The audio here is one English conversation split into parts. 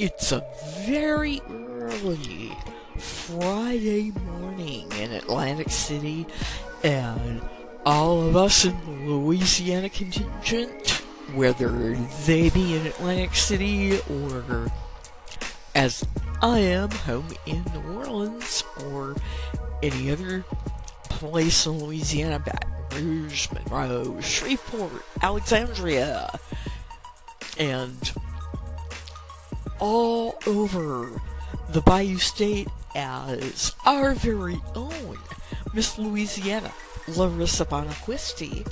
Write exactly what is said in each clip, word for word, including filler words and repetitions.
It's a very early Friday morning in Atlantic City, and all of us in the Louisiana contingent, whether they be in Atlantic City or, as I am, home in New Orleans or any other place in Louisiana, Baton Rouge, Monroe, Shreveport, Alexandria, and all over the Bayou State, as our very own Miss Louisiana, Larissa Bonacquisti,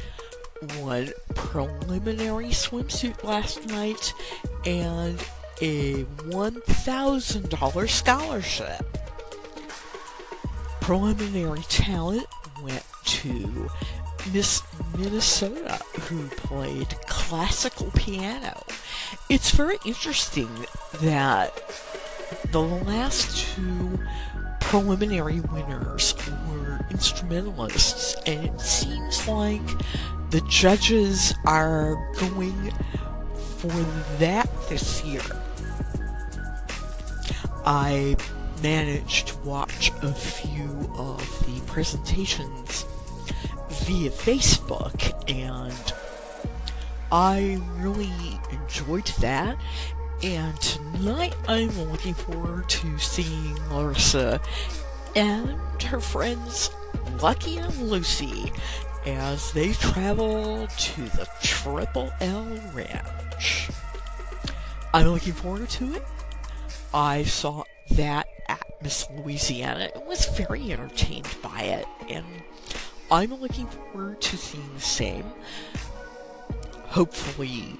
won preliminary swimsuit last night and a one thousand dollar scholarship. Preliminary talent went to Miss Minnesota, who played classical piano. It's very interesting that the last two preliminary winners were instrumentalists, and it seems like the judges are going for that this year. I managed to watch a few of the presentations via Facebook, and I really enjoyed that. And tonight I'm looking forward to seeing Larissa and her friends Lucky and Lucy as they travel to the Triple L Ranch. I'm looking forward to it. I saw that at Miss Louisiana and was very entertained by it, and I'm looking forward to seeing the same, hopefully,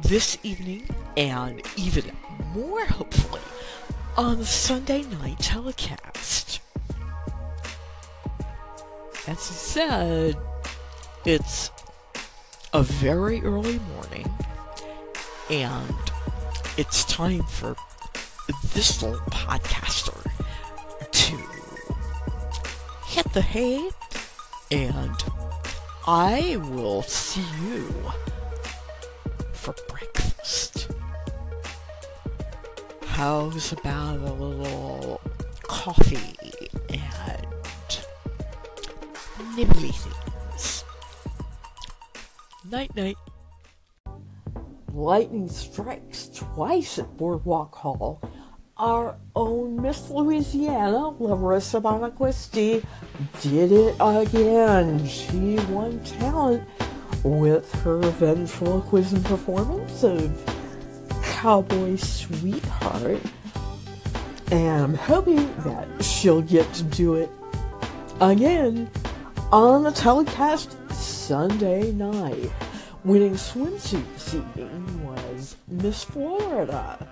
this evening, and even more hopefully on the Sunday night telecast. As I said, it's a very early morning, and it's time for this little podcaster to hit the hay, and I will see you for breakfast. How's about a little coffee and nibbly things? Night night. Lightning strikes twice at Boardwalk Hall. Our own Miss Louisiana, Larissa Bonacquisti, did it again. She won talent with her ventriloquism performance of Cowboy Sweetheart, and I'm hoping that she'll get to do it again on the telecast Sunday night. Winning swimsuit this evening was Miss Florida,